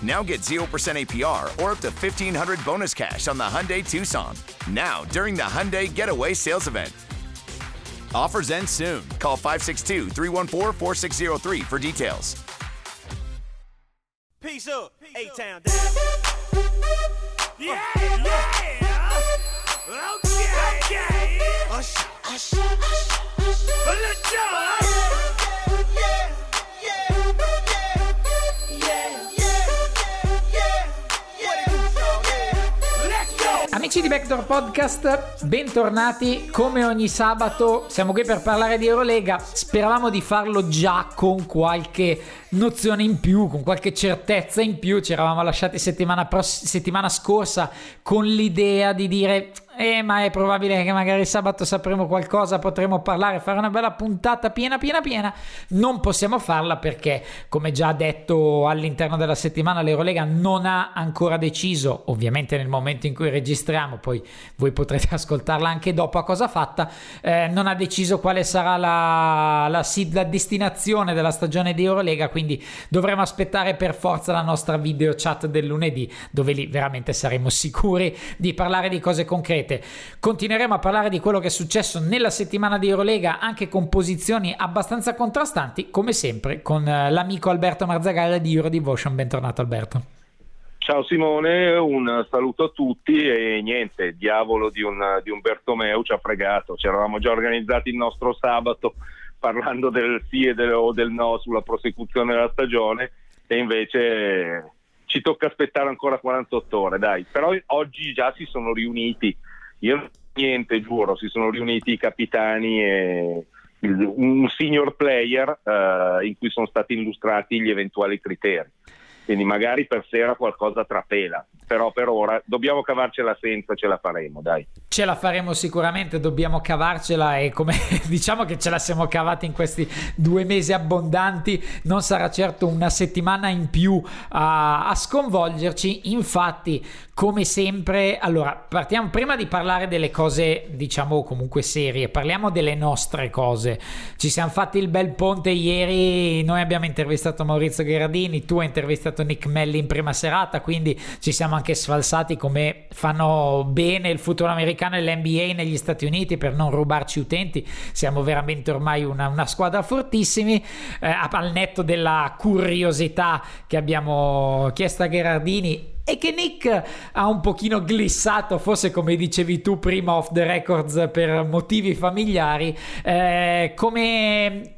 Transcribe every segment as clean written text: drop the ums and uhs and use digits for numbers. Now get 0% APR or up to $1,500 bonus cash on the Hyundai Tucson. Now, during the Hyundai Getaway Sales Event. Offers end soon. Call 562-314-4603 for details. Peace up. A-Town down. Yeah, yeah. Okay, okay. Let's go. Yeah, yeah, yeah. Amici di Backdoor Podcast, bentornati, come ogni sabato siamo qui per parlare di Eurolega. Speravamo di farlo già con qualche nozione in più, con qualche certezza in più. Ci eravamo lasciati settimana scorsa con l'idea di dire ma è probabile che magari sabato sapremo qualcosa, potremo parlare, fare una bella puntata piena. Non possiamo farla perché, come già detto all'interno della settimana, l'Eurolega non ha ancora deciso, ovviamente nel momento in cui registriamo, poi voi potrete ascoltarla anche dopo a cosa fatta, non ha deciso quale sarà la destinazione della stagione di Eurolega, quindi dovremo aspettare per forza la nostra video chat del lunedì, dove lì veramente saremo sicuri di parlare di cose concrete. Continueremo a parlare di quello che è successo nella settimana di Eurolega, anche con posizioni abbastanza contrastanti, come sempre, con l'amico Alberto Marzagalla di Eurodivotion. Bentornato Alberto. Ciao Simone, un saluto a tutti e niente, diavolo di un Bertomeu ci ha fregato. Ci eravamo già organizzati il nostro sabato parlando del sì e del no sulla prosecuzione della stagione e invece ci tocca aspettare ancora 48 ore, dai. Però oggi già si sono riuniti, io niente, giuro, si sono riuniti i capitani e un senior player in cui sono stati illustrati gli eventuali criteri. Quindi magari per sera qualcosa trapela, però per ora dobbiamo cavarcela senza, ce la faremo, dai. Ce la faremo sicuramente, dobbiamo cavarcela e come diciamo che ce la siamo cavati in questi 2 mesi abbondanti, non sarà certo una settimana in più a sconvolgerci, infatti come sempre. Allora, partiamo prima di parlare delle cose diciamo comunque serie, parliamo delle nostre cose. Ci siamo fatti il bel ponte ieri, noi abbiamo intervistato Maurizio Gherardini, tu hai intervistato Nick Melli in prima serata, quindi ci siamo anche sfalsati come fanno bene il futuro americano e l'NBA negli Stati Uniti per non rubarci utenti. Siamo veramente ormai una squadra fortissimi, al netto della curiosità che abbiamo chiesto a Gherardini e che Nick ha un pochino glissato, forse come dicevi tu prima off the records, per motivi familiari. Come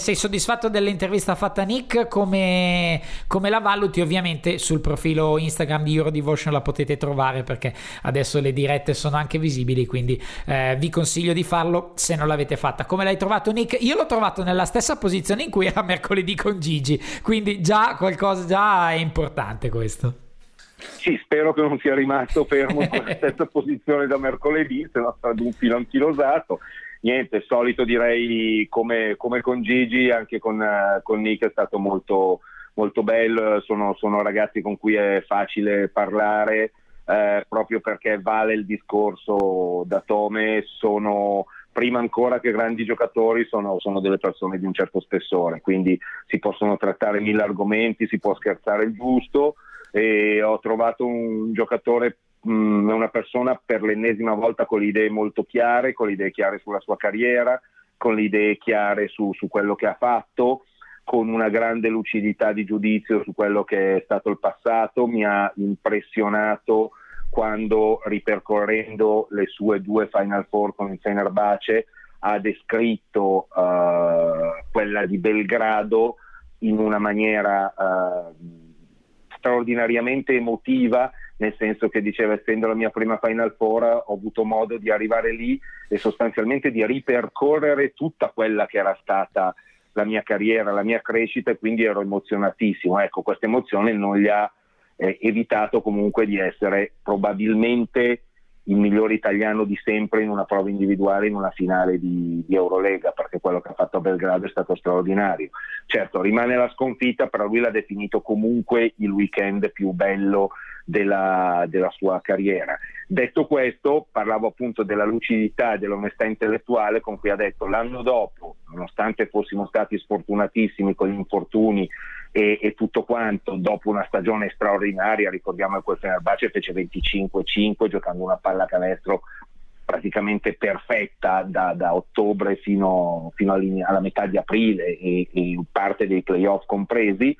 sei soddisfatto dell'intervista fatta a Nick? Come la valuti? Ovviamente sul profilo Instagram di Eurodivotion la potete trovare, perché adesso le dirette sono anche visibili, quindi vi consiglio di farlo se non l'avete fatta. Come l'hai trovato Nick? Io l'ho trovato nella stessa posizione in cui era mercoledì con Gigi, quindi già è importante questo. Sì, spero che non sia rimasto fermo con la stessa posizione da mercoledì, se no sarebbe un filo anchilosato. Niente, solito direi come con Gigi, anche con Nick è stato molto, molto bello. Sono ragazzi con cui è facile parlare, proprio perché vale il discorso Datome, sono prima ancora che grandi giocatori, sono delle persone di un certo spessore, quindi si possono trattare 1000 argomenti, si può scherzare il giusto. E ho trovato un giocatore, una persona per l'ennesima volta con le idee molto chiare, con le idee chiare sulla sua carriera, con le idee chiare su quello che ha fatto, con una grande lucidità di giudizio su quello che è stato il passato. Mi ha impressionato quando, ripercorrendo le sue 2 Final Four con il Fenerbahce, ha descritto quella di Belgrado in una maniera straordinariamente emotiva, nel senso che diceva, essendo la mia prima Final Four ho avuto modo di arrivare lì e sostanzialmente di ripercorrere tutta quella che era stata la mia carriera, la mia crescita, e quindi ero emozionatissimo. Ecco, questa emozione non gli ha evitato comunque di essere probabilmente il miglior italiano di sempre in una prova individuale, in una finale di Eurolega, perché quello che ha fatto a Belgrado è stato straordinario. Certo, rimane la sconfitta, però lui l'ha definito comunque il weekend più bello della sua carriera. Detto questo, parlavo appunto della lucidità e dell'onestà intellettuale con cui ha detto l'anno dopo, nonostante fossimo stati sfortunatissimi con gli infortuni e tutto quanto, dopo una stagione straordinaria, ricordiamo che quel Fenerbahce fece 25-5 giocando una pallacanestro praticamente perfetta da ottobre fino alla metà di aprile e parte dei playoff compresi,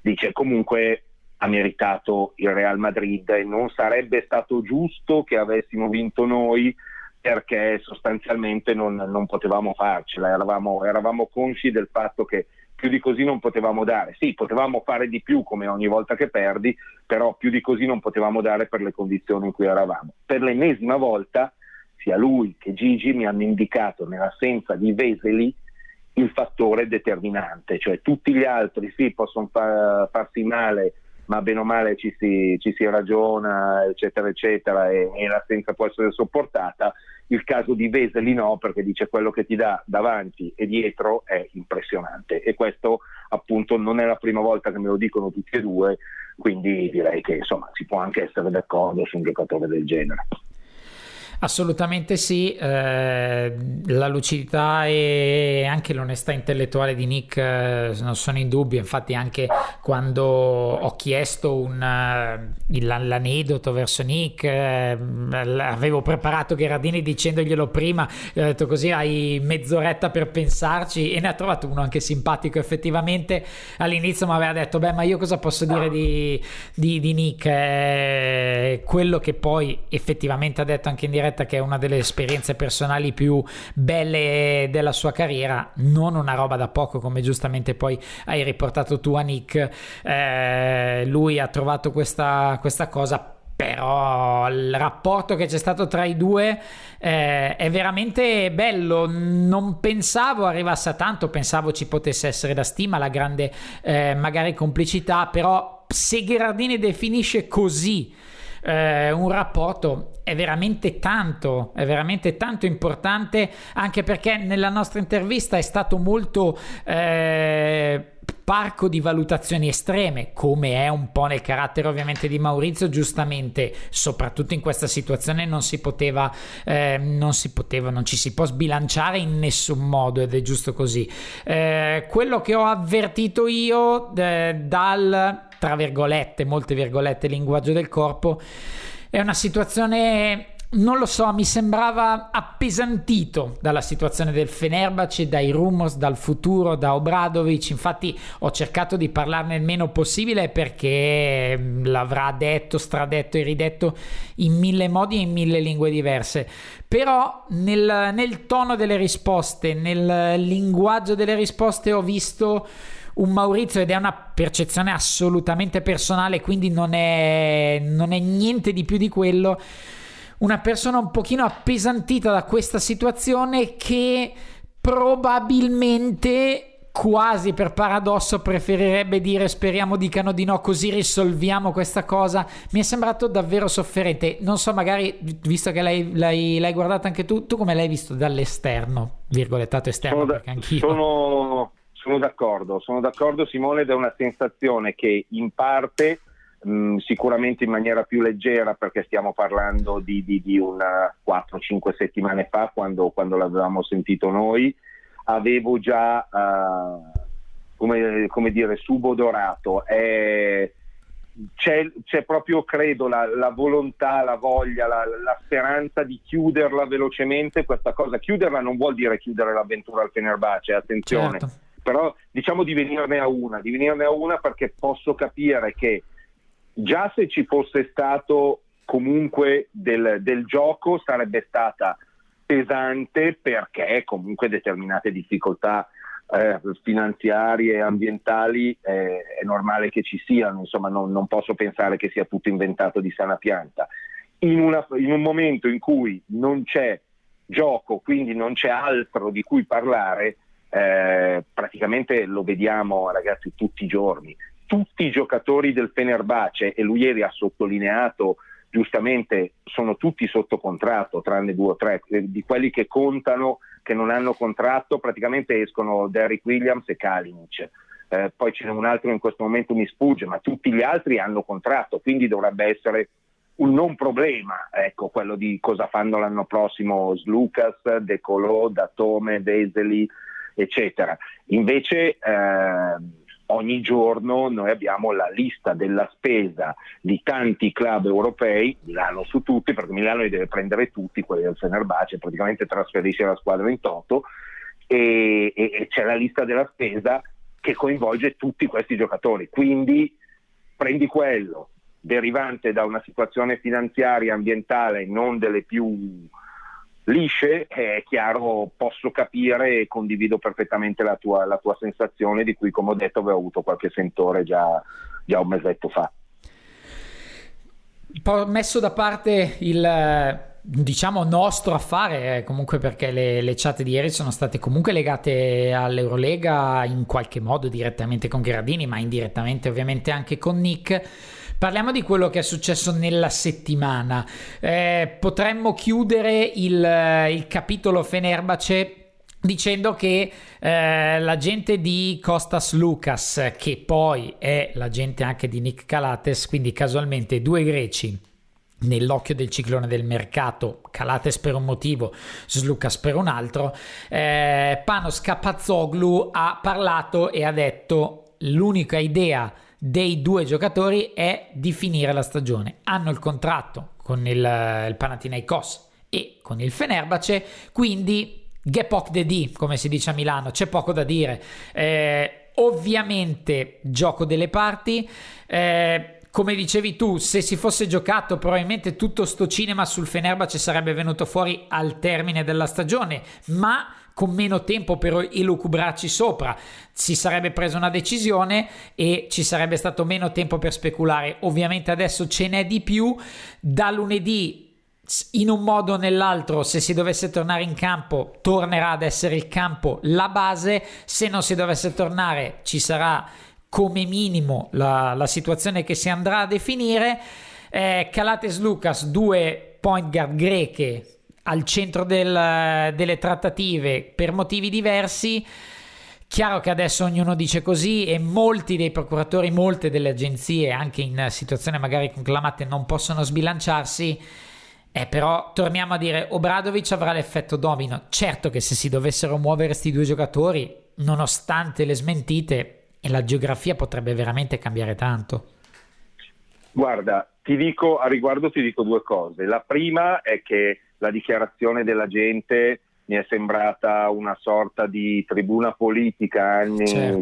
dice comunque ha meritato il Real Madrid e non sarebbe stato giusto che avessimo vinto noi, perché sostanzialmente non potevamo farcela, eravamo consci del fatto che più di così non potevamo dare. Sì, potevamo fare di più come ogni volta che perdi, però più di così non potevamo dare per le condizioni in cui eravamo. Per l'ennesima volta sia lui che Gigi mi hanno indicato, nell'assenza di Vesely, il fattore determinante, cioè tutti gli altri sì possono farsi male, ma bene o male ci si ragiona, eccetera eccetera, e l'assenza può essere sopportata. Il caso di Vesely no, perché dice quello che ti dà davanti e dietro è impressionante, e questo appunto non è la prima volta che me lo dicono tutti e due, quindi direi che insomma si può anche essere d'accordo su un giocatore del genere. Assolutamente sì, la lucidità e anche l'onestà intellettuale di Nick non sono in dubbio. Infatti anche quando ho chiesto l'aneddoto verso Nick, avevo preparato Gherardini dicendoglielo prima, ho detto così hai mezz'oretta per pensarci, e ne ha trovato uno anche simpatico. Effettivamente all'inizio mi aveva detto ma io cosa posso dire di Nick, quello che poi effettivamente ha detto anche in diretta, che è una delle esperienze personali più belle della sua carriera, non una roba da poco, come giustamente poi hai riportato tu a Nick. Lui ha trovato questa cosa, però il rapporto che c'è stato tra i due è veramente bello. Non pensavo arrivasse a tanto, pensavo ci potesse essere la stima, la grande magari complicità, però se Gherardini definisce così un rapporto, è veramente tanto importante, anche perché nella nostra intervista è stato molto parco di valutazioni estreme, come è un po' nel carattere ovviamente di Maurizio. Giustamente, soprattutto in questa situazione non ci si può sbilanciare in nessun modo, ed è giusto così. Quello che ho avvertito io dal, tra virgolette, molte virgolette, linguaggio del corpo, è una situazione, non lo so, mi sembrava appesantito dalla situazione del Fenerbahce, dai rumors, dal futuro, da Obradović. Infatti ho cercato di parlarne il meno possibile, perché l'avrà detto, stradetto e ridetto in mille modi e in mille lingue diverse, però nel tono delle risposte, nel linguaggio delle risposte ho visto un Maurizio, ed è una percezione assolutamente personale, quindi non è niente di più di quello, una persona un pochino appesantita da questa situazione, che probabilmente, quasi per paradosso, preferirebbe dire speriamo dicano di no così risolviamo questa cosa. Mi è sembrato davvero sofferente. Non so, magari, visto che l'hai guardata anche tu come l'hai visto dall'esterno, virgolettato esterno, perché anch'io Sono d'accordo Simone, ed è una sensazione che in parte sicuramente in maniera più leggera, perché stiamo parlando di una 4-5 settimane fa, quando l'avevamo sentito noi, avevo già come dire subodorato. C'è proprio, credo, la volontà, la voglia, la speranza di chiuderla velocemente questa cosa. Chiuderla non vuol dire chiudere l'avventura al Fenerbahce, attenzione. Certo. Però diciamo di venirne a una, perché posso capire che già se ci fosse stato comunque del gioco sarebbe stata pesante, perché comunque determinate difficoltà finanziarie, ambientali, è normale che ci siano, insomma non posso pensare che sia tutto inventato di sana pianta. In un momento in cui non c'è gioco, quindi non c'è altro di cui parlare, praticamente lo vediamo, ragazzi, tutti i giorni. Tutti i giocatori del Fenerbahce, e lui ieri ha sottolineato giustamente, sono tutti sotto contratto, tranne 2 o 3, di quelli che contano, che non hanno contratto, praticamente escono Derrick Williams e Kalinic. Poi ce n'è un altro in questo momento, mi sfugge, ma tutti gli altri hanno contratto, quindi dovrebbe essere un non problema, ecco, quello di cosa fanno l'anno prossimo Sloukas, De Colo, Datome, Vesely, eccetera. Invece ogni giorno noi abbiamo la lista della spesa di tanti club europei, Milano su tutti, perché Milano li deve prendere tutti, quelli del Fenerbahce, praticamente trasferisce la squadra in toto, e c'è la lista della spesa che coinvolge tutti questi giocatori. Quindi prendi quello derivante da una situazione finanziaria, ambientale, non delle più lisce, è chiaro, posso capire e condivido perfettamente la tua sensazione, di cui, come ho detto, avevo avuto qualche sentore già un mesetto fa. Messo da parte il, diciamo, nostro affare, comunque, perché le chat di ieri sono state comunque legate all'Eurolega in qualche modo, direttamente con Gherardini, ma indirettamente ovviamente anche con Nick. Parliamo di quello che è successo nella settimana. Potremmo chiudere il capitolo Fenerbahce dicendo che l'agente di Kostas Sloukas, che poi è l'agente anche di Nick Calathes, quindi casualmente 2 greci nell'occhio del ciclone del mercato, Calathes per un motivo, Sloukas per un altro, Panos Kapazoglou ha parlato e ha detto: l'unica idea dei 2 giocatori è di finire la stagione. Hanno il contratto con il Panathinaikos e con il Fenerbahce, quindi Gepok de D, come si dice a Milano, c'è poco da dire. Ovviamente gioco delle parti, come dicevi tu, se si fosse giocato probabilmente tutto sto cinema sul Fenerbahce sarebbe venuto fuori al termine della stagione, ma con meno tempo per elucubrarci sopra, si sarebbe presa una decisione e ci sarebbe stato meno tempo per speculare. Ovviamente adesso ce n'è di più. Da lunedì, in un modo o nell'altro, se si dovesse tornare in campo, tornerà ad essere il campo la base. Se non si dovesse tornare, ci sarà come minimo la situazione che si andrà a definire. Calathes Sloukas, 2 point guard greche al centro delle trattative per motivi diversi. Chiaro che adesso ognuno dice così, e molti dei procuratori, molte delle agenzie, anche in situazioni magari conclamate, non possono sbilanciarsi. Però torniamo a dire, Obradović avrà l'effetto domino. Certo che se si dovessero muovere questi 2 giocatori, nonostante le smentite, e la geografia potrebbe veramente cambiare tanto. Guarda, a riguardo ti dico 2 cose. La prima è che la dichiarazione della gente mi è sembrata una sorta di tribuna politica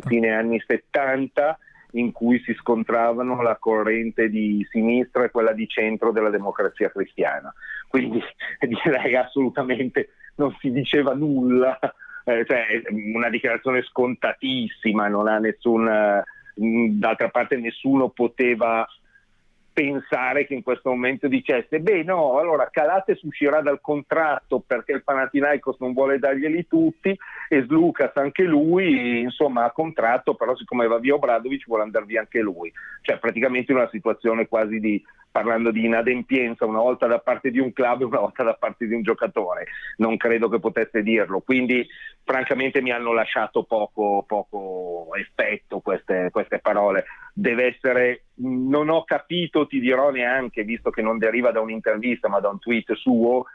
fine anni 70, in cui si scontravano la corrente di sinistra e quella di centro della Democrazia Cristiana. Quindi direi che assolutamente non si diceva nulla, cioè una dichiarazione scontatissima, non ha d'altra parte nessuno poteva pensare che in questo momento dicesse: beh, no, allora Calathes uscirà dal contratto perché il Panathinaikos non vuole darglieli tutti, e Sloukas anche lui, insomma, ha contratto, però siccome va via Obradović vuole andare via anche lui. Cioè praticamente una situazione quasi parlando di inadempienza, una volta da parte di un club e una volta da parte di un giocatore. Non credo che potesse dirlo, quindi francamente mi hanno lasciato poco effetto queste parole. Deve essere, non ho capito, ti dirò neanche, visto che non deriva da un'intervista ma da un tweet suo,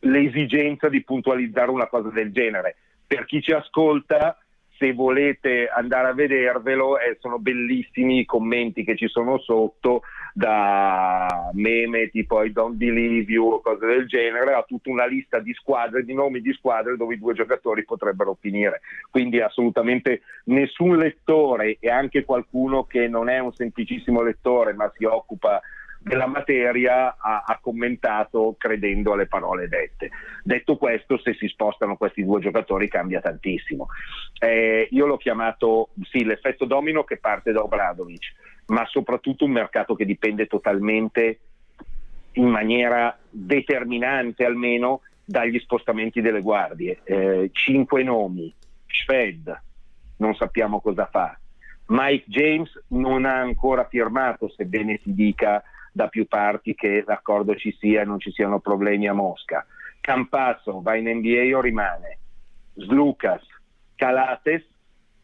l'esigenza di puntualizzare una cosa del genere. Per chi ci ascolta, se volete andare a vedervelo, sono bellissimi i commenti che ci sono sotto, da meme tipo I don't believe you o cose del genere, a tutta una lista di squadre, di nomi di squadre dove i 2 giocatori potrebbero finire. Quindi assolutamente nessun lettore, e anche qualcuno che non è un semplicissimo lettore ma si occupa della materia ha commentato credendo alle parole dette. Detto questo, se si spostano questi due giocatori cambia tantissimo. Io l'ho chiamato sì l'effetto domino che parte da Obradović, ma soprattutto un mercato che dipende totalmente, in maniera determinante almeno, dagli spostamenti delle guardie. 5 nomi: Svel non sappiamo cosa fa, Mike James non ha ancora firmato, sebbene si dica da più parti che l'accordo ci sia e non ci siano problemi a Mosca, Campazzo va in NBA o rimane, Sloukas, Calathes,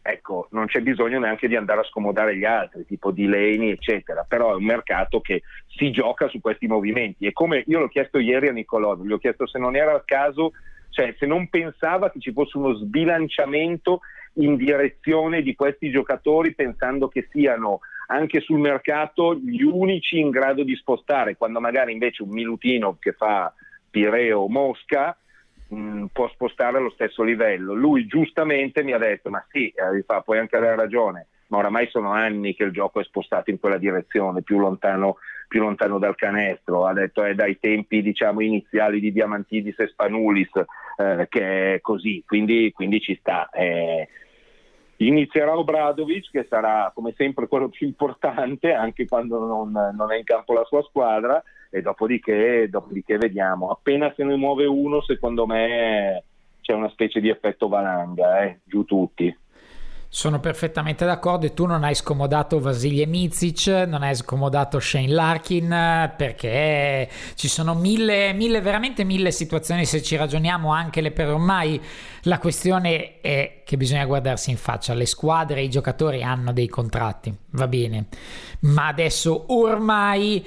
ecco, non c'è bisogno neanche di andare a scomodare gli altri, tipo di Leni eccetera, però è un mercato che si gioca su questi movimenti. E come io l'ho chiesto ieri a Nicolò, gli ho chiesto se non era il caso, cioè se non pensava che ci fosse uno sbilanciamento in direzione di questi giocatori, pensando che siano anche sul mercato gli unici in grado di spostare, quando magari invece un Milutinov che fa Pireo Mosca può spostare allo stesso livello. Lui giustamente mi ha detto, ma sì, puoi anche avere ragione, ma oramai sono anni che il gioco è spostato in quella direzione, più lontano dal canestro. Ha detto è dai tempi, diciamo, iniziali di Diamantidis e Spanulis che è così, quindi ci sta. Inizierà Obradović, che sarà come sempre quello più importante anche quando non è in campo la sua squadra, e dopodiché vediamo. Appena se ne muove uno, secondo me c'è una specie di effetto valanga, giù tutti. Sono perfettamente d'accordo, e tu non hai scomodato Vasilije Micić, non hai scomodato Shane Larkin, perché ci sono veramente mille situazioni, se ci ragioniamo anche le per ormai. La questione è che bisogna guardarsi in faccia, le squadre e i giocatori hanno dei contratti, va bene, ma adesso ormai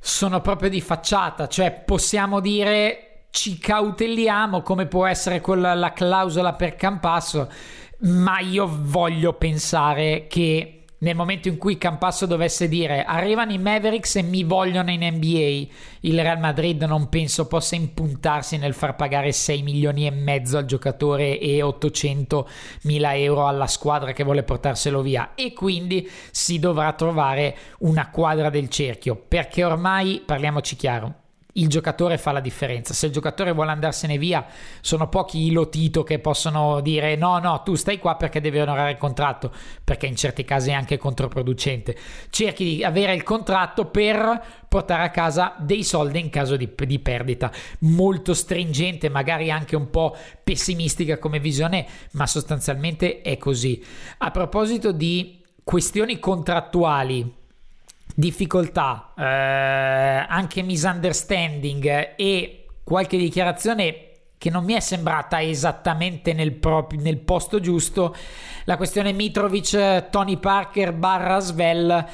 sono proprio di facciata, cioè possiamo dire ci cautelliamo, come può essere quella la clausola per Campasso. Ma io voglio pensare che nel momento in cui Campasso dovesse dire arrivano i Mavericks e mi vogliono in NBA, il Real Madrid non penso possa impuntarsi nel far pagare 6 milioni e mezzo al giocatore e 800 mila euro alla squadra che vuole portarselo via, e quindi si dovrà trovare una quadra del cerchio, perché ormai, parliamoci chiaro, il giocatore fa la differenza. Se il giocatore vuole andarsene via, sono pochi i Lotito che possono dire no, tu stai qua perché devi onorare il contratto, perché in certi casi è anche controproducente. Cerchi di avere il contratto per portare a casa dei soldi in caso di perdita. Molto stringente, magari anche un po' pessimistica come visione, ma sostanzialmente è così. A proposito di questioni contrattuali, difficoltà, anche misunderstanding e qualche dichiarazione che non mi è sembrata esattamente nel posto giusto, la questione Mitrović, Tony Parker / Svel ha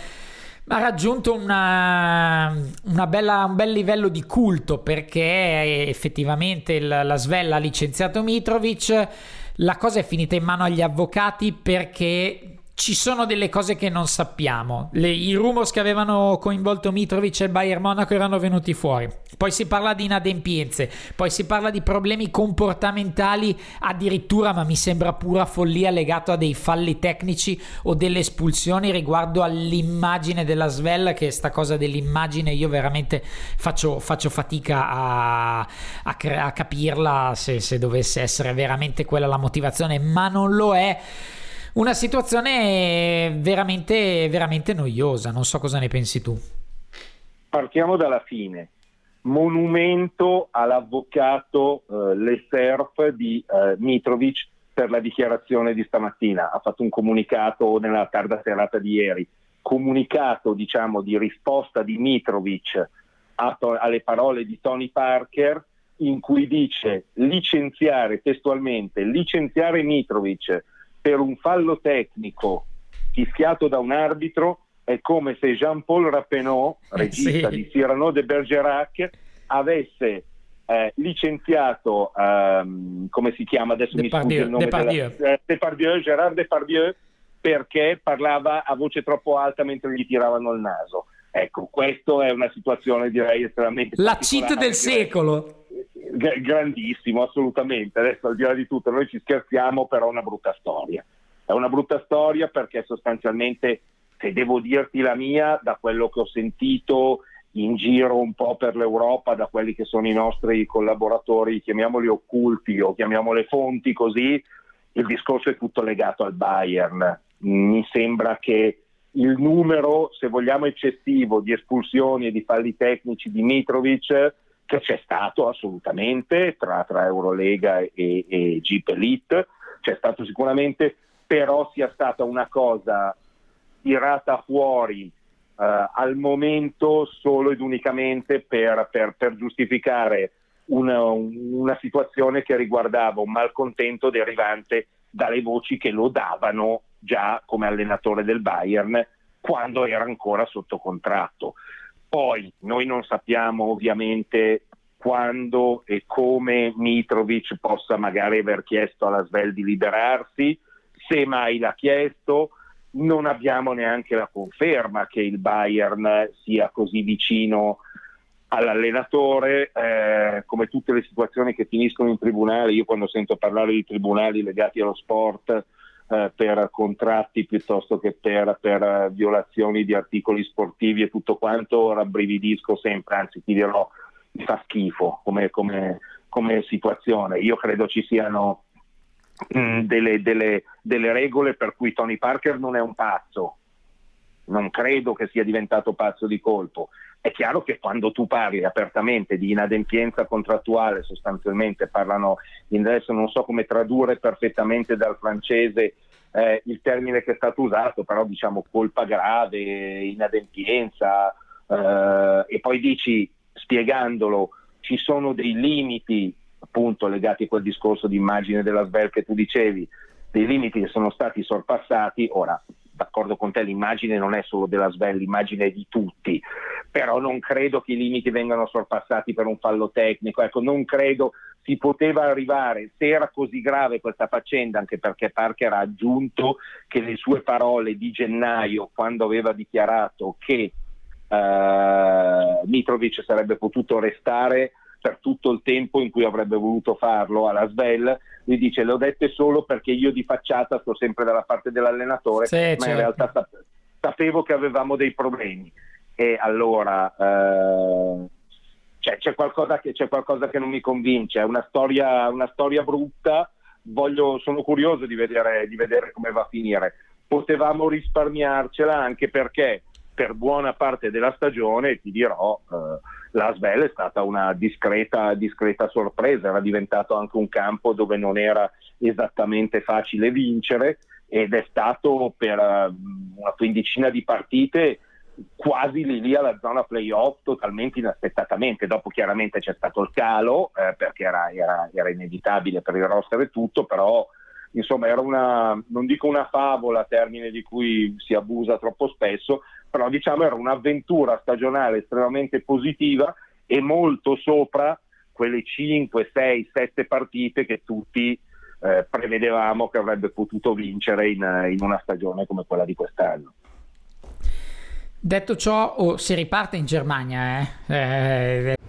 raggiunto un bel livello di culto, perché effettivamente la Svel ha licenziato Mitrović, la cosa è finita in mano agli avvocati, perché ci sono delle cose che non sappiamo. I rumors che avevano coinvolto Mitrović e il Bayern Monaco erano venuti fuori, poi si parla di inadempienze, poi si parla di problemi comportamentali addirittura, ma mi sembra pura follia, legato a dei falli tecnici o delle espulsioni riguardo all'immagine della Svel, che sta cosa dell'immagine io veramente faccio fatica a capirla, se dovesse essere veramente quella la motivazione, ma non lo è. Una situazione veramente, veramente noiosa, non so cosa ne pensi tu. Partiamo dalla fine. Monumento all'avvocato Leserf di Mitrović per la dichiarazione di stamattina. Ha fatto un comunicato nella tarda serata di ieri, comunicato diciamo di risposta di Mitrović alle parole di Tony Parker, in cui dice testualmente licenziare Mitrović per un fallo tecnico fischiato da un arbitro è come se Jean-Paul Rappeneau, regista sì, di Cyrano de Bergerac, avesse licenziato come si chiama adesso, Depardieu, Gérard Depardieu, perché parlava a voce troppo alta mentre gli tiravano il naso. Ecco, questa è una situazione direi estremamente la cheat del secolo, grandissimo, assolutamente. Adesso, al di là di tutto, noi ci scherziamo, però è una brutta storia, perché sostanzialmente, se devo dirti la mia, da quello che ho sentito in giro un po' per l'Europa da quelli che sono i nostri collaboratori, chiamiamoli occulti o chiamiamole fonti, così il discorso è tutto legato al Bayern. Mi sembra che il numero, se vogliamo eccessivo, di espulsioni e di falli tecnici di Mitrović, che c'è stato assolutamente tra Eurolega e Jeep Elite, c'è stato sicuramente, però sia stata una cosa tirata fuori al momento solo ed unicamente per giustificare una situazione che riguardava un malcontento derivante dalle voci che lo davano già come allenatore del Bayern quando era ancora sotto contratto. Poi noi non sappiamo ovviamente quando e come Mitrović possa magari aver chiesto alla Svel di liberarsi, se mai l'ha chiesto. Non abbiamo neanche la conferma che il Bayern sia così vicino all'allenatore. Come tutte le situazioni che finiscono in tribunale, io quando sento parlare di tribunali legati allo sport per contratti piuttosto che per violazioni di articoli sportivi e tutto quanto, rabbrividisco sempre, anzi ti dirò, mi fa schifo come situazione. Io credo ci siano delle regole per cui Tony Parker non è un pazzo, non credo che sia diventato pazzo di colpo. È chiaro che quando tu parli apertamente di inadempienza contrattuale, sostanzialmente parlano, adesso non so come tradurre perfettamente dal francese il termine che è stato usato, però diciamo colpa grave, inadempienza, e poi dici, spiegandolo, ci sono dei limiti appunto legati a quel discorso di immagine della Svel che tu dicevi, dei limiti che sono stati sorpassati. Ora, d'accordo con te, l'immagine non è solo della Svel, l'immagine è di tutti, però non credo che i limiti vengano sorpassati per un fallo tecnico, ecco, non credo si poteva arrivare, se era così grave questa faccenda, anche perché Parker ha aggiunto che le sue parole di gennaio, quando aveva dichiarato che Mitrović sarebbe potuto restare per tutto il tempo in cui avrebbe voluto farlo alla Svel, lui dice l'ho detto solo perché io di facciata sto sempre dalla parte dell'allenatore, sì, ma certo. In realtà sapevo che avevamo dei problemi, e allora c'è qualcosa che non mi convince, è una storia brutta. Sono curioso di vedere come va a finire. Potevamo risparmiarcela, anche perché per buona parte della stagione, ti dirò, la Svel è stata una discreta sorpresa, era diventato anche un campo dove non era esattamente facile vincere, ed è stato per una quindicina di partite quasi lì alla zona playoff, totalmente inaspettatamente. Dopo chiaramente c'è stato il calo, perché era inevitabile per il roster e tutto, però insomma era una, non dico una favola, termine di cui si abusa troppo spesso, però diciamo era un'avventura stagionale estremamente positiva e molto sopra quelle 5, 6, 7 partite che tutti prevedevamo che avrebbe potuto vincere in una stagione come quella di quest'anno. Detto ciò, si riparte in Germania,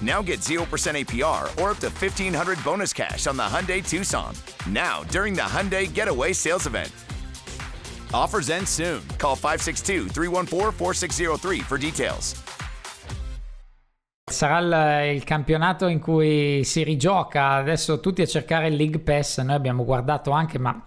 Now get 0% APR or up to $1,500 bonus cash on the Hyundai Tucson. Now, during the Hyundai Getaway Sales Event. Offers end soon. Call 562-314-4603 for details. Sarà il campionato in cui si rigioca adesso tutti a cercare il League Pass. Noi abbiamo guardato anche, ma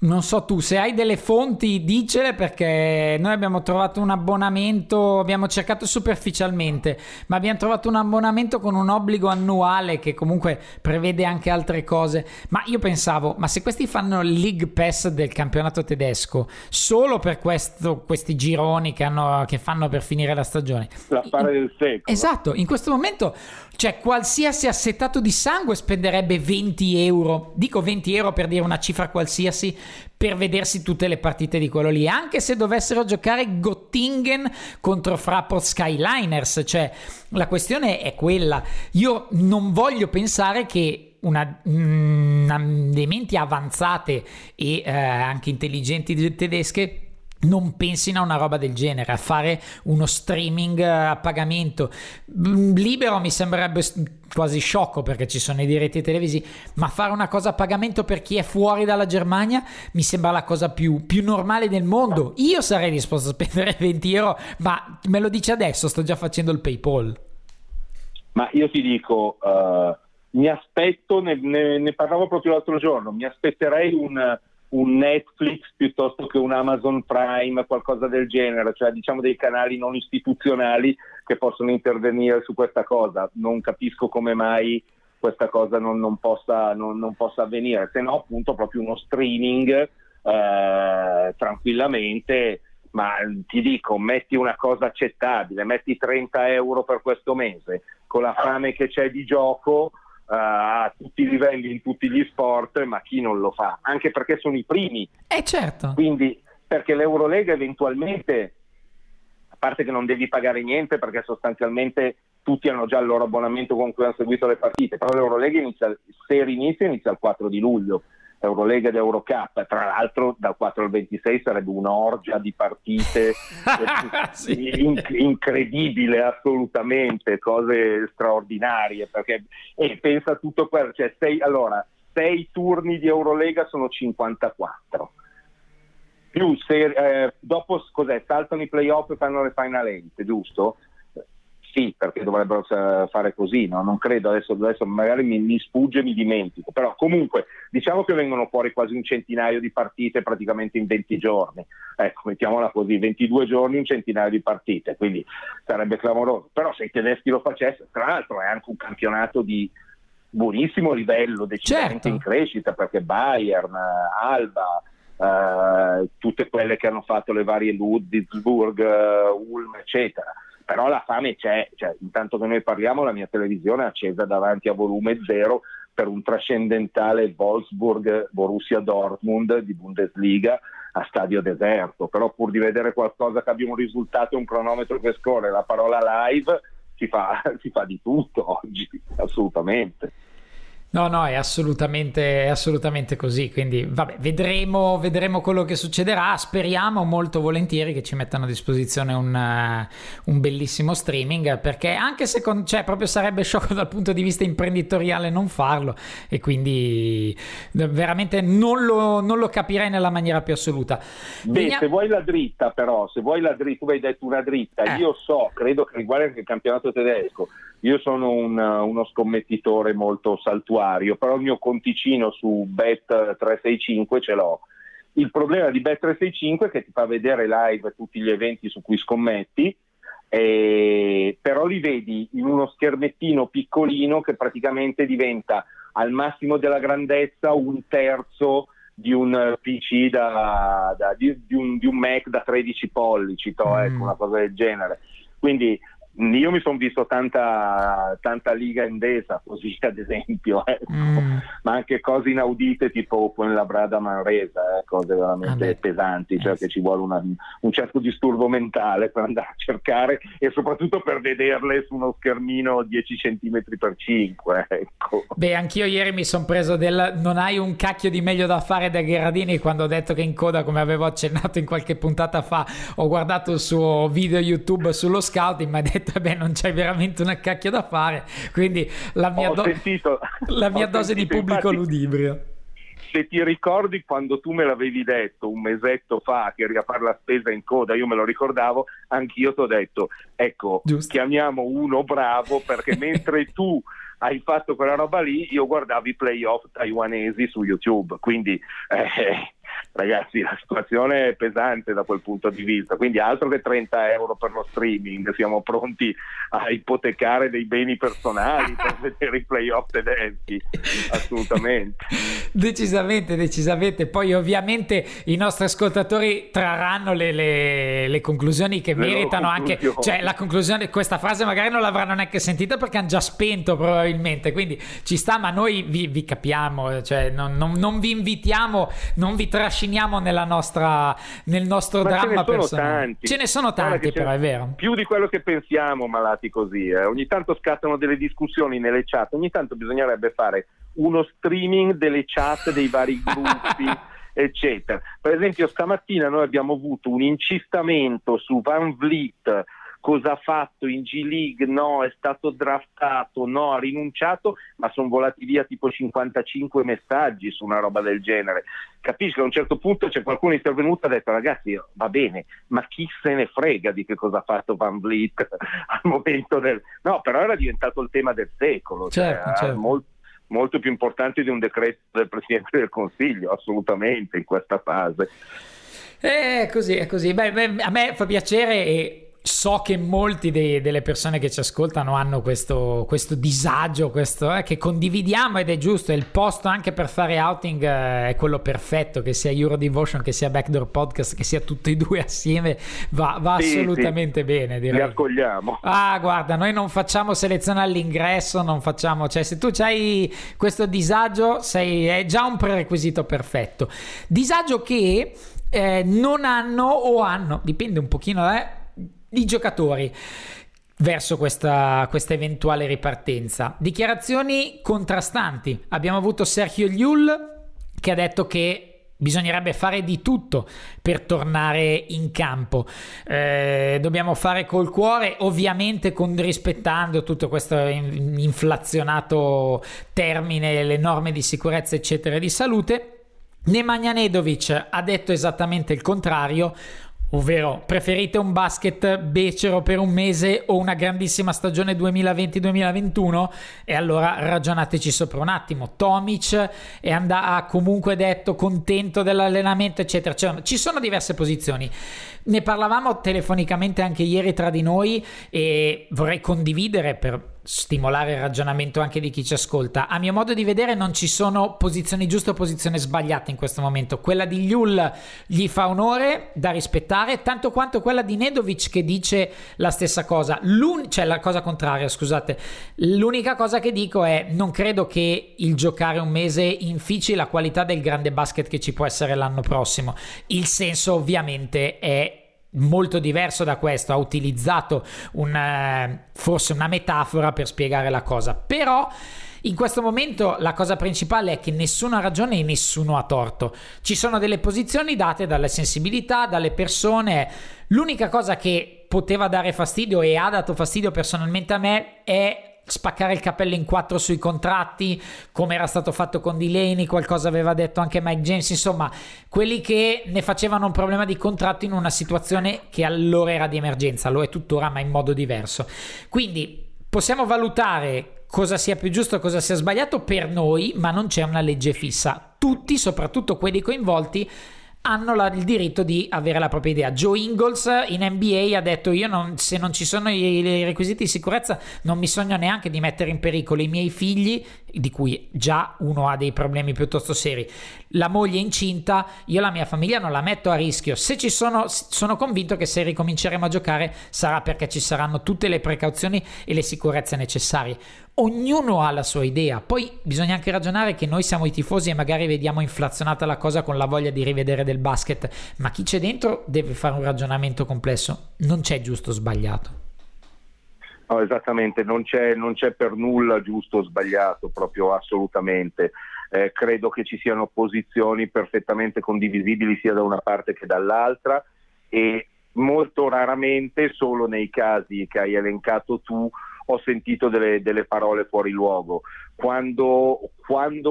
Non so tu, se hai delle fonti dicele, perché noi abbiamo trovato un abbonamento, abbiamo cercato superficialmente, ma abbiamo trovato un abbonamento con un obbligo annuale che comunque prevede anche altre cose. Ma io pensavo, ma se questi fanno il League Pass del campionato tedesco solo per questi gironi che fanno per finire la stagione, l'affare del secolo. Esatto, in questo momento, cioè, qualsiasi assetato di sangue spenderebbe 20 euro, dico 20 euro per dire una cifra qualsiasi, per vedersi tutte le partite di quello lì, anche se dovessero giocare Göttingen contro Fraport Skyliners. Cioè, la questione è quella. Io non voglio pensare che una menti avanzate e anche intelligenti tedesche non pensino a una roba del genere, a fare uno streaming a pagamento libero. Mi sembrerebbe quasi sciocco, perché ci sono i diritti televisivi, ma fare una cosa a pagamento per chi è fuori dalla Germania mi sembra la cosa più normale del mondo. Io sarei disposto a spendere 20 euro, ma me lo dice adesso, sto già facendo il PayPal. Ma io ti dico, mi aspetto, ne parlavo proprio l'altro giorno, mi aspetterei un Netflix piuttosto che un Amazon Prime, qualcosa del genere, cioè diciamo dei canali non istituzionali che possono intervenire su questa cosa. Non capisco come mai questa cosa non possa avvenire, se no appunto proprio uno streaming tranquillamente. Ma ti dico, metti una cosa accettabile, metti 30 euro per questo mese, con la fame che c'è di gioco a tutti i livelli, in tutti gli sport, ma chi non lo fa? Anche perché sono i primi. Certo. Quindi, perché l'Eurolega eventualmente, a parte che non devi pagare niente perché sostanzialmente tutti hanno già il loro abbonamento con cui hanno seguito le partite, però l'Eurolega inizia il 4 di luglio, Eurolega ed Eurocup, tra l'altro dal 4 al 26 sarebbe un'orgia di partite sì. Incredibile, assolutamente, cose straordinarie, perché pensa tutto quello, cioè sei turni di Eurolega sono 54 più dopo cos'è, saltano i playoff e fanno le final eight, giusto? Sì, perché dovrebbero fare così, no? Non credo, adesso magari mi sfugge, mi dimentico, però comunque diciamo che vengono fuori quasi un centinaio di partite praticamente in 20 giorni, ecco, mettiamola così, 22 giorni un centinaio di partite, quindi sarebbe clamoroso. Però se i tedeschi lo facessero, tra l'altro è anche un campionato di buonissimo livello, decisamente certo. In crescita, perché Bayern, Alba, tutte quelle che hanno fatto le varie Ludwigsburg, Ulm, eccetera. Però la fame c'è, cioè, intanto che noi parliamo la mia televisione è accesa davanti a volume zero per un trascendentale Wolfsburg-Borussia Dortmund di Bundesliga a stadio deserto, però pur di vedere qualcosa che abbia un risultato e un cronometro che scorre, la parola live, si fa di tutto oggi, assolutamente. No, è assolutamente così, quindi vabbè, vedremo quello che succederà. Speriamo molto volentieri che ci mettano a disposizione un bellissimo streaming, perché anche se proprio sarebbe sciocco dal punto di vista imprenditoriale non farlo, e quindi veramente non lo capirei nella maniera più assoluta. Se vuoi la dritta, tu hai detto una dritta, Io credo che riguarda anche il campionato tedesco. Io sono uno scommettitore molto saltuario, però il mio conticino su Bet365 ce l'ho. Il problema di Bet365 è che ti fa vedere live tutti gli eventi su cui scommetti, però li vedi in uno schermettino piccolino che praticamente diventa al massimo della grandezza un terzo di un PC di un Mac da 13 pollici, ecco, una cosa del genere. Quindi io mi sono visto tanta liga indesa così, ad esempio, ecco. Ma anche cose inaudite tipo con la Brada Manresa, cose veramente pesanti, cioè che ci vuole un certo disturbo mentale per andare a cercare e soprattutto per vederle su uno schermino 10 cm per 5, ecco. Beh, anch'io ieri mi sono preso del non hai un cacchio di meglio da fare da Gherardini, quando ho detto che in coda, come avevo accennato in qualche puntata fa, ho guardato il suo video YouTube sullo scouting, ma ha detto non c'è veramente una cacchia da fare, quindi la mia dose di pubblico ludibrio. Se ti ricordi, quando tu me l'avevi detto un mesetto fa che eri a fare la spesa in coda, io me lo ricordavo, anch'io ti ho detto, ecco, giusto, chiamiamo uno bravo, perché mentre tu hai fatto quella roba lì, io guardavo i playoff taiwanesi su YouTube, quindi ragazzi, la situazione è pesante da quel punto di vista, quindi altro che 30 euro per lo streaming, siamo pronti a ipotecare dei beni personali per vedere i playoff tedeschi, assolutamente. Decisamente, poi ovviamente i nostri ascoltatori trarranno le conclusioni che meritano, anche, cioè la conclusione, questa frase magari non l'avranno neanche sentita perché hanno già spento probabilmente, quindi ci sta, ma noi vi capiamo, cioè non vi invitiamo, non vi trasciniamo nel nostro dramma personale. Ce ne sono tanti però, è vero, più di quello che pensiamo, malati così, ogni tanto scattano delle discussioni nelle chat, ogni tanto bisognerebbe fare uno streaming delle chat dei vari gruppi eccetera. Per esempio stamattina noi abbiamo avuto un incistamento su Van Vliet, cosa ha fatto in G League, no è stato draftato, no ha rinunciato, ma sono volati via tipo 55 messaggi su una roba del genere. Capisci che a un certo punto c'è qualcuno intervenuto e ha detto ragazzi va bene, ma chi se ne frega di che cosa ha fatto Van Vliet al momento del... No, però era diventato il tema del secolo, certo. Molto più importante di un decreto del Presidente del Consiglio, assolutamente, in questa fase. È così. Beh, a me fa piacere e so che molti delle persone che ci ascoltano hanno questo disagio, questo che condividiamo, ed è giusto, è il posto anche per fare outing, è quello perfetto, che sia Eurodivotion, che sia Backdoor Podcast, che sia tutti e due assieme, va sì, assolutamente sì. Bene, direi. Li accogliamo. Ah, guarda, noi non facciamo selezione all'ingresso, non facciamo, cioè se tu hai questo disagio è già un prerequisito perfetto. Disagio che non hanno o hanno, dipende un pochino da i giocatori verso questa eventuale ripartenza. Dichiarazioni contrastanti. Abbiamo avuto Sergio Llull che ha detto che bisognerebbe fare di tutto per tornare in campo, dobbiamo fare col cuore, ovviamente rispettando tutto questo inflazionato termine, le norme di sicurezza eccetera, di salute. Nemanja Nedović ha detto esattamente il contrario, ovvero preferite un basket becero per un mese o una grandissima stagione 2020-2021? E allora ragionateci sopra un attimo. Tomic ha comunque detto contento dell'allenamento eccetera, cioè, ci sono diverse posizioni, ne parlavamo telefonicamente anche ieri tra di noi e vorrei condividere per stimolare il ragionamento anche di chi ci ascolta. A mio modo di vedere non ci sono posizioni giuste o posizioni sbagliate in questo momento. Quella di Llull gli fa onore, da rispettare, tanto quanto quella di Nedović che dice la stessa cosa, cioè la cosa contraria, scusate. L'unica cosa che dico è non credo che il giocare un mese infici la qualità del grande basket che ci può essere l'anno prossimo. Il senso ovviamente è molto diverso da questo, ha utilizzato forse una metafora per spiegare la cosa, però in questo momento la cosa principale è che nessuno ha ragione e nessuno ha torto, ci sono delle posizioni date dalle sensibilità, dalle persone. L'unica cosa che poteva dare fastidio e ha dato fastidio personalmente a me è spaccare il capello in quattro sui contratti, come era stato fatto con Delaney, qualcosa aveva detto anche Mike James, insomma quelli che ne facevano un problema di contratto in una situazione che allora era di emergenza, lo è tuttora ma in modo diverso. Quindi possiamo valutare cosa sia più giusto, cosa sia sbagliato per noi, ma non c'è una legge fissa. Tutti, soprattutto quelli coinvolti, hanno il diritto di avere la propria idea. Joe Ingles in NBA ha detto se non ci sono i requisiti di sicurezza non mi sogno neanche di mettere in pericolo i miei figli, di cui già uno ha dei problemi piuttosto seri, la moglie incinta, io la mia famiglia non la metto a rischio. Se ci sono convinto che se ricominceremo a giocare sarà perché ci saranno tutte le precauzioni e le sicurezze necessarie. Ognuno ha la sua idea, poi bisogna anche ragionare che noi siamo i tifosi e magari vediamo inflazionata la cosa con la voglia di rivedere del basket, ma chi c'è dentro deve fare un ragionamento complesso, non c'è giusto o sbagliato. No, esattamente, non c'è per nulla giusto o sbagliato, proprio assolutamente. Credo che ci siano posizioni perfettamente condivisibili sia da una parte che dall'altra, e molto raramente, solo nei casi che hai elencato tu, ho sentito delle parole fuori luogo. Quando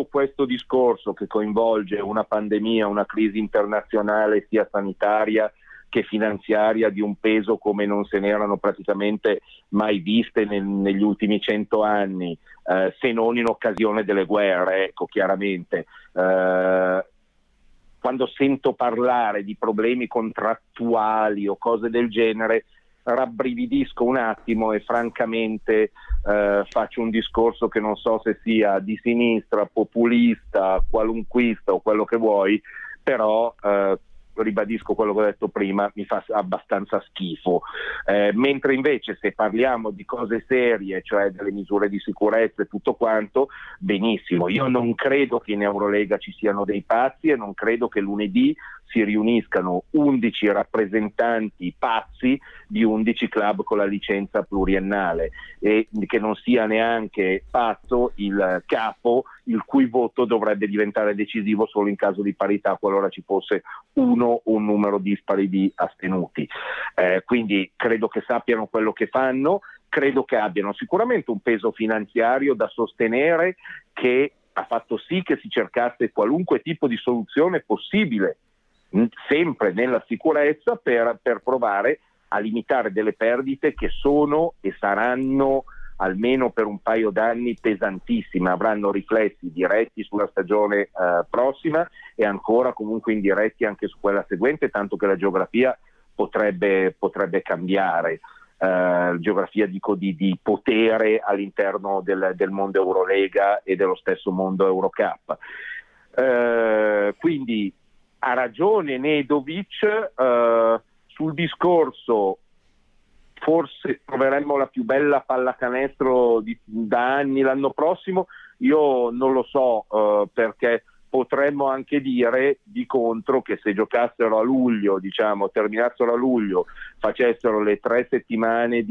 questo discorso che coinvolge una pandemia, una crisi internazionale sia sanitaria che finanziaria di un peso come non se n'erano praticamente mai viste negli ultimi 100 anni, se non in occasione delle guerre, chiaramente quando sento parlare di problemi contrattuali o cose del genere, rabbrividisco un attimo e francamente faccio un discorso che non so se sia di sinistra, populista, qualunquista o quello che vuoi, però ribadisco quello che ho detto prima, mi fa abbastanza schifo, mentre invece se parliamo di cose serie, cioè delle misure di sicurezza e tutto quanto, benissimo. Io non credo che in Eurolega ci siano dei pazzi e non credo che lunedì si riuniscano 11 rappresentanti pazzi di 11 club con la licenza pluriennale, e che non sia neanche pazzo il capo, il cui voto dovrebbe diventare decisivo solo in caso di parità qualora ci fosse uno o un numero dispari di astenuti. Quindi credo che sappiano quello che fanno, credo che abbiano sicuramente un peso finanziario da sostenere, che ha fatto sì che si cercasse qualunque tipo di soluzione possibile, sempre nella sicurezza, per provare a limitare delle perdite che sono e saranno, almeno per un paio d'anni, pesantissime, avranno riflessi diretti sulla stagione prossima e ancora comunque indiretti anche su quella seguente, tanto che la geografia potrebbe cambiare, geografia dico di potere all'interno del mondo Eurolega e dello stesso mondo Eurocup. Quindi ha ragione Nedović sul discorso, forse troveremmo la più bella pallacanestro da anni l'anno prossimo, io non lo so, perché potremmo anche dire di contro che se giocassero a luglio, terminassero a luglio, facessero le 3 settimane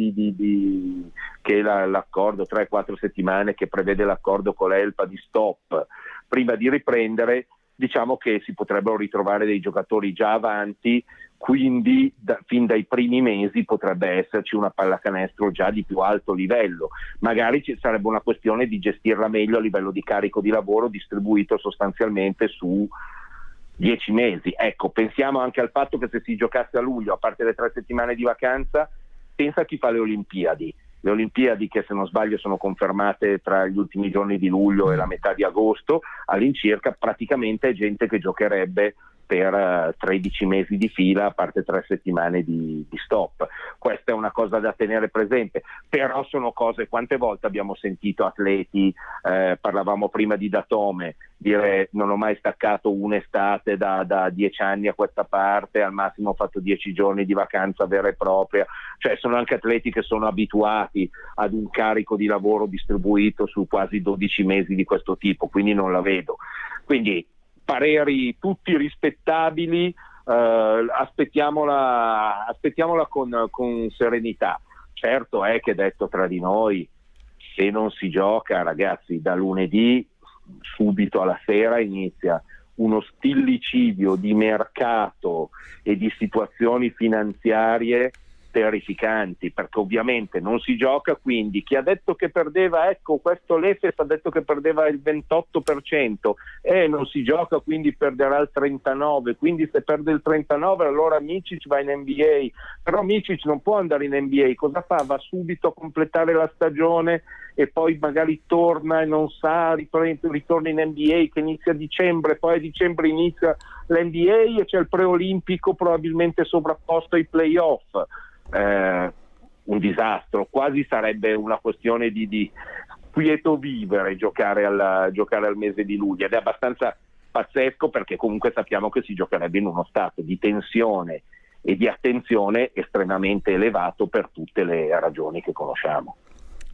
che l'accordo, 3-4 settimane che prevede l'accordo con l'Elpa di stop prima di riprendere, diciamo che si potrebbero ritrovare dei giocatori già avanti, quindi fin dai primi mesi potrebbe esserci una pallacanestro già di più alto livello. Magari ci sarebbe una questione di gestirla meglio a livello di carico di lavoro distribuito sostanzialmente su 10 mesi. Ecco, pensiamo anche al fatto che se si giocasse a luglio, a parte le 3 settimane di vacanza, pensa a chi fa le Olimpiadi, che se non sbaglio sono confermate tra gli ultimi giorni di luglio e la metà di agosto all'incirca, praticamente è gente che giocherebbe per 13 mesi di fila, a parte 3 settimane di stop. Questa è una cosa da tenere presente, però sono cose, quante volte abbiamo sentito atleti, parlavamo prima di Datome, dire non ho mai staccato un'estate da 10 anni a questa parte, al massimo ho fatto 10 giorni di vacanza vera e propria. Cioè sono anche atleti che sono abituati ad un carico di lavoro distribuito su quasi 12 mesi di questo tipo, quindi non la vedo. Quindi pareri tutti rispettabili, aspettiamola con serenità. Certo è che, detto tra di noi, se non si gioca, ragazzi, da lunedì subito alla sera inizia uno stillicidio di mercato e di situazioni finanziarie terrificanti, perché ovviamente non si gioca, quindi chi ha detto che perdeva, ecco, questo l'Efes ha detto che perdeva il 28%, non si gioca quindi perderà il 39%, quindi se perde il 39% allora Micić va in NBA, però Micić non può andare in NBA, cosa fa? Va subito a completare la stagione e poi magari torna e non sa, ritorna in NBA che inizia a dicembre, poi a dicembre inizia l'NBA e c'è il preolimpico probabilmente sovrapposto ai playoff. Un disastro, quasi sarebbe una questione di quieto vivere giocare al mese di luglio, ed è abbastanza pazzesco perché comunque sappiamo che si giocherebbe in uno stato di tensione e di attenzione estremamente elevato per tutte le ragioni che conosciamo.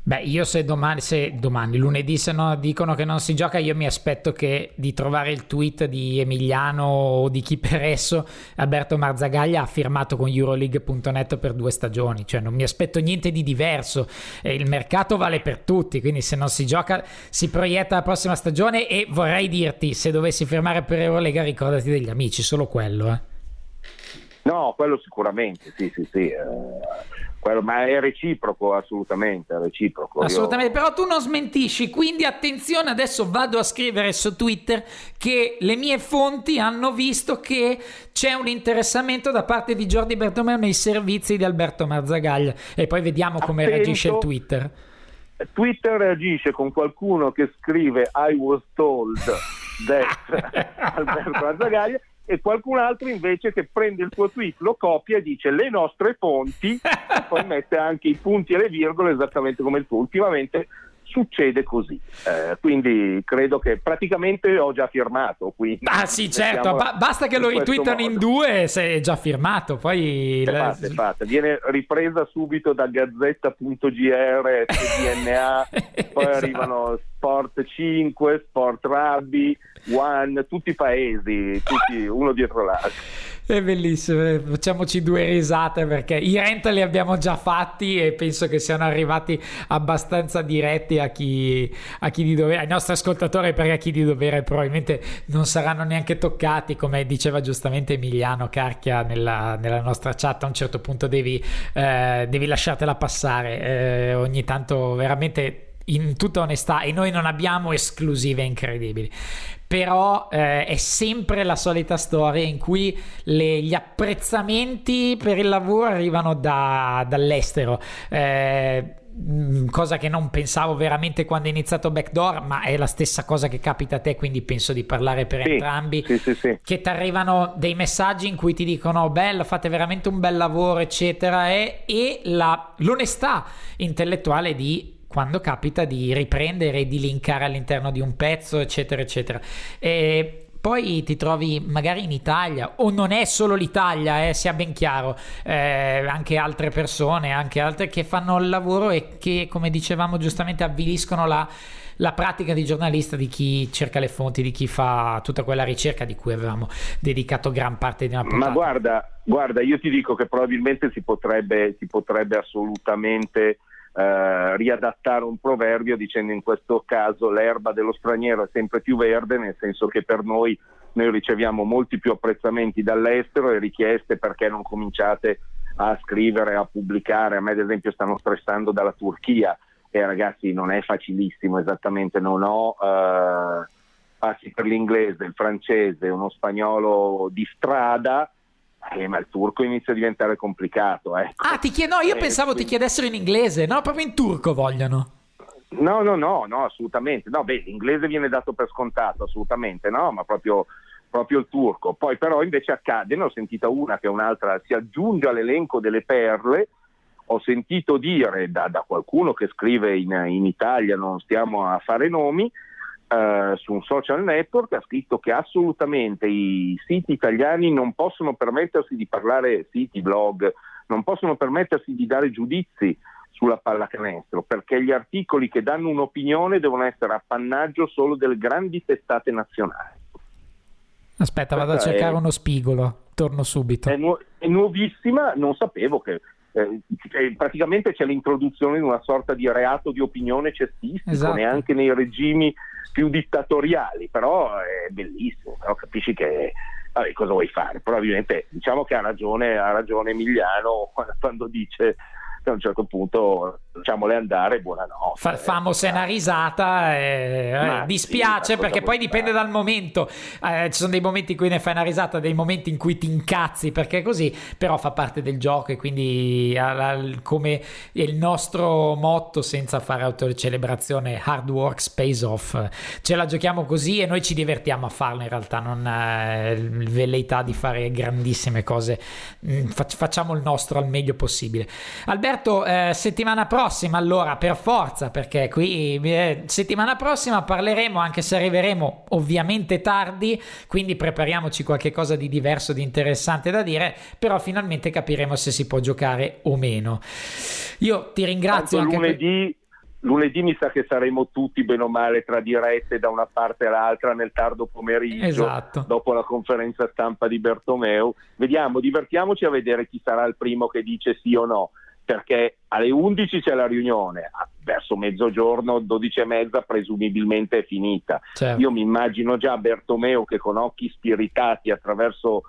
Beh, io se domani lunedì, se no, dicono che non si gioca, io mi aspetto di trovare il tweet di Emiliano o di chi per esso. Alberto Marzagaglia ha firmato con Euroleague.net per 2 stagioni, cioè non mi aspetto niente di diverso, il mercato vale per tutti, quindi se non si gioca si proietta la prossima stagione. E vorrei dirti, se dovessi firmare per Eurolega, ricordati degli amici, solo quello, No, quello sicuramente, sì. Quello, ma è reciproco, assolutamente. Però tu non smentisci, quindi attenzione, adesso vado a scrivere su Twitter che le mie fonti hanno visto che c'è un interessamento da parte di Jordi Bertomeu nei servizi di Alberto Marzagaglia, e poi vediamo come reagisce il Twitter. Twitter reagisce con qualcuno che scrive I was told that Alberto Marzagaglia e qualcun altro invece che prende il tuo tweet, lo copia e dice le nostre fonti e poi mette anche i punti e le virgole esattamente come il tuo. Ultimamente succede così, quindi credo che praticamente ho già firmato. Ah sì, certo, basta che lo ritwittano in due, sei già firmato. Poi fatta. Viene ripresa subito da Gazzetta.gr, DNA, poi esatto. Arrivano Sport 5, Sport Rugby, One, tutti i paesi, tutti uno dietro l'altro. È bellissimo, facciamoci due risate perché i rent li abbiamo già fatti e penso che siano arrivati abbastanza diretti a chi di dovere, ai nostri ascoltatori, perché a chi di dovere probabilmente non saranno neanche toccati. Come diceva giustamente Emiliano Carchia nella nostra chat, a un certo punto devi lasciartela passare, ogni tanto veramente, in tutta onestà, e noi non abbiamo esclusive incredibili, però è sempre la solita storia in cui gli apprezzamenti per il lavoro arrivano dall'estero, cosa che non pensavo veramente quando è iniziato Backdoor, ma è la stessa cosa che capita a te, quindi penso di parlare per entrambi. Sì. Che ti arrivano dei messaggi in cui ti dicono bello, fate veramente un bel lavoro eccetera, e l'onestà intellettuale di, quando capita, di riprendere e di linkare all'interno di un pezzo eccetera eccetera. E poi ti trovi magari in Italia, o non è solo l'Italia, sia ben chiaro, anche altre persone, anche altre che fanno il lavoro e che, come dicevamo giustamente, avviliscono la pratica di giornalista, di chi cerca le fonti, di chi fa tutta quella ricerca di cui avevamo dedicato gran parte di una puntata. Ma guarda, io ti dico che probabilmente si potrebbe assolutamente riadattare un proverbio dicendo, in questo caso, l'erba dello straniero è sempre più verde, nel senso che per noi riceviamo molti più apprezzamenti dall'estero e richieste perché non cominciate a scrivere, a pubblicare. A me ad esempio stanno stressando dalla Turchia e ragazzi non è facilissimo esattamente, non ho passi per l'inglese, il francese, uno spagnolo di strada. Ma il turco inizia a diventare complicato, ecco. Ah, io pensavo quindi ti chiedessero in inglese, no? Proprio in turco vogliono. No, assolutamente. No, beh, l'inglese viene dato per scontato, assolutamente, no, ma proprio il turco. Poi però invece accade, ne ho sentita una che un'altra si aggiunge all'elenco delle perle. Ho sentito dire da qualcuno che scrive in Italia, non stiamo a fare nomi, su un social network, ha scritto che assolutamente i siti italiani non possono permettersi di parlare, siti, blog, non possono permettersi di dare giudizi sulla pallacanestro, perché gli articoli che danno un'opinione devono essere appannaggio solo delle grandi testate nazionali. Aspetta, vado a cercare uno spigolo, torno subito. È nuovissima, non sapevo che... praticamente c'è l'introduzione di una sorta di reato di opinione cestistico, esatto. Neanche nei regimi più dittatoriali, però è bellissimo, però capisci che vabbè, cosa vuoi fare. Probabilmente diciamo che ha ragione Emiliano quando dice che a un certo punto lasciamole andare, buonanotte. Famose una risata, dispiace, sì, perché poi dipende dal momento, ci sono dei momenti in cui ne fai una risata, dei momenti in cui ti incazzi perché è così, però fa parte del gioco. E quindi come il nostro motto, senza fare autocelebrazione, hard work pays off, ce la giochiamo così e noi ci divertiamo a farlo, in realtà non velleità di fare grandissime cose, facciamo il nostro al meglio possibile. Alberto, settimana prossima allora, per forza, perché qui settimana prossima parleremo, anche se arriveremo ovviamente tardi, quindi prepariamoci qualche cosa di diverso, di interessante da dire, però finalmente capiremo se si può giocare o meno. Io ti ringrazio. Tanto anche lunedì mi sa che saremo tutti bene o male tra dirette da una parte all'altra nel tardo pomeriggio, esatto. Dopo la conferenza stampa di Bertomeu, vediamo, divertiamoci a vedere chi sarà il primo che dice sì o no, perché alle 11 c'è la riunione, verso mezzogiorno, 12:30 presumibilmente è finita, certo. Io mi immagino già Bertomeu che con occhi spiritati attraverso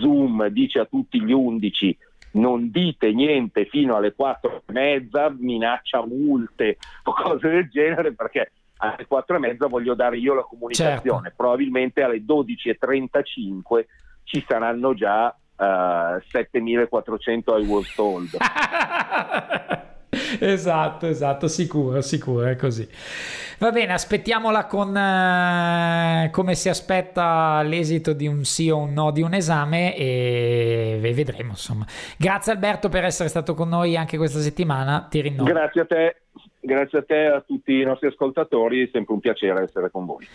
Zoom dice a tutti gli 11 non dite niente fino alle 4:30, minaccia multe o cose del genere, perché alle 4:30 voglio dare io la comunicazione, certo. Probabilmente alle 12:35 ci saranno già 7.400 I was told. Esatto, sicuro, è così. Va bene, aspettiamola con come si aspetta l'esito di un sì o un no di un esame, e vedremo, insomma. Grazie Alberto per essere stato con noi anche questa settimana, ti rinnovo. Grazie a te. Grazie a te e a tutti i nostri ascoltatori, è sempre un piacere essere con voi.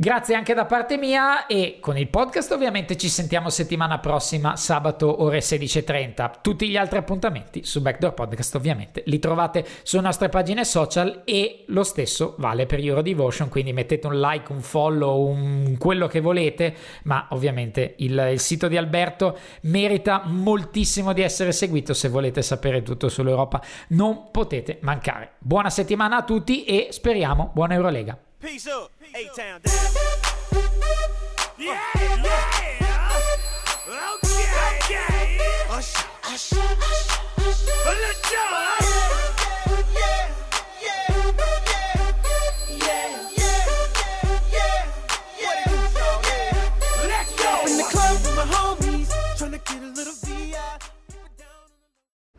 Grazie anche da parte mia, e con il podcast ovviamente ci sentiamo settimana prossima, sabato ore 16.30. Tutti gli altri appuntamenti su Backdoor Podcast ovviamente li trovate sulle nostre pagine social, e lo stesso vale per Eurodevotion, quindi mettete un like, un follow, quello che volete, ma ovviamente il sito di Alberto merita moltissimo di essere seguito. Se volete sapere tutto sull'Europa non potete mancare. Buona settimana a tutti e speriamo buona Eurolega. Peace up, A-Town. Yeah, yeah. Okay, okay. Let's go. Yeah, yeah, yeah, yeah.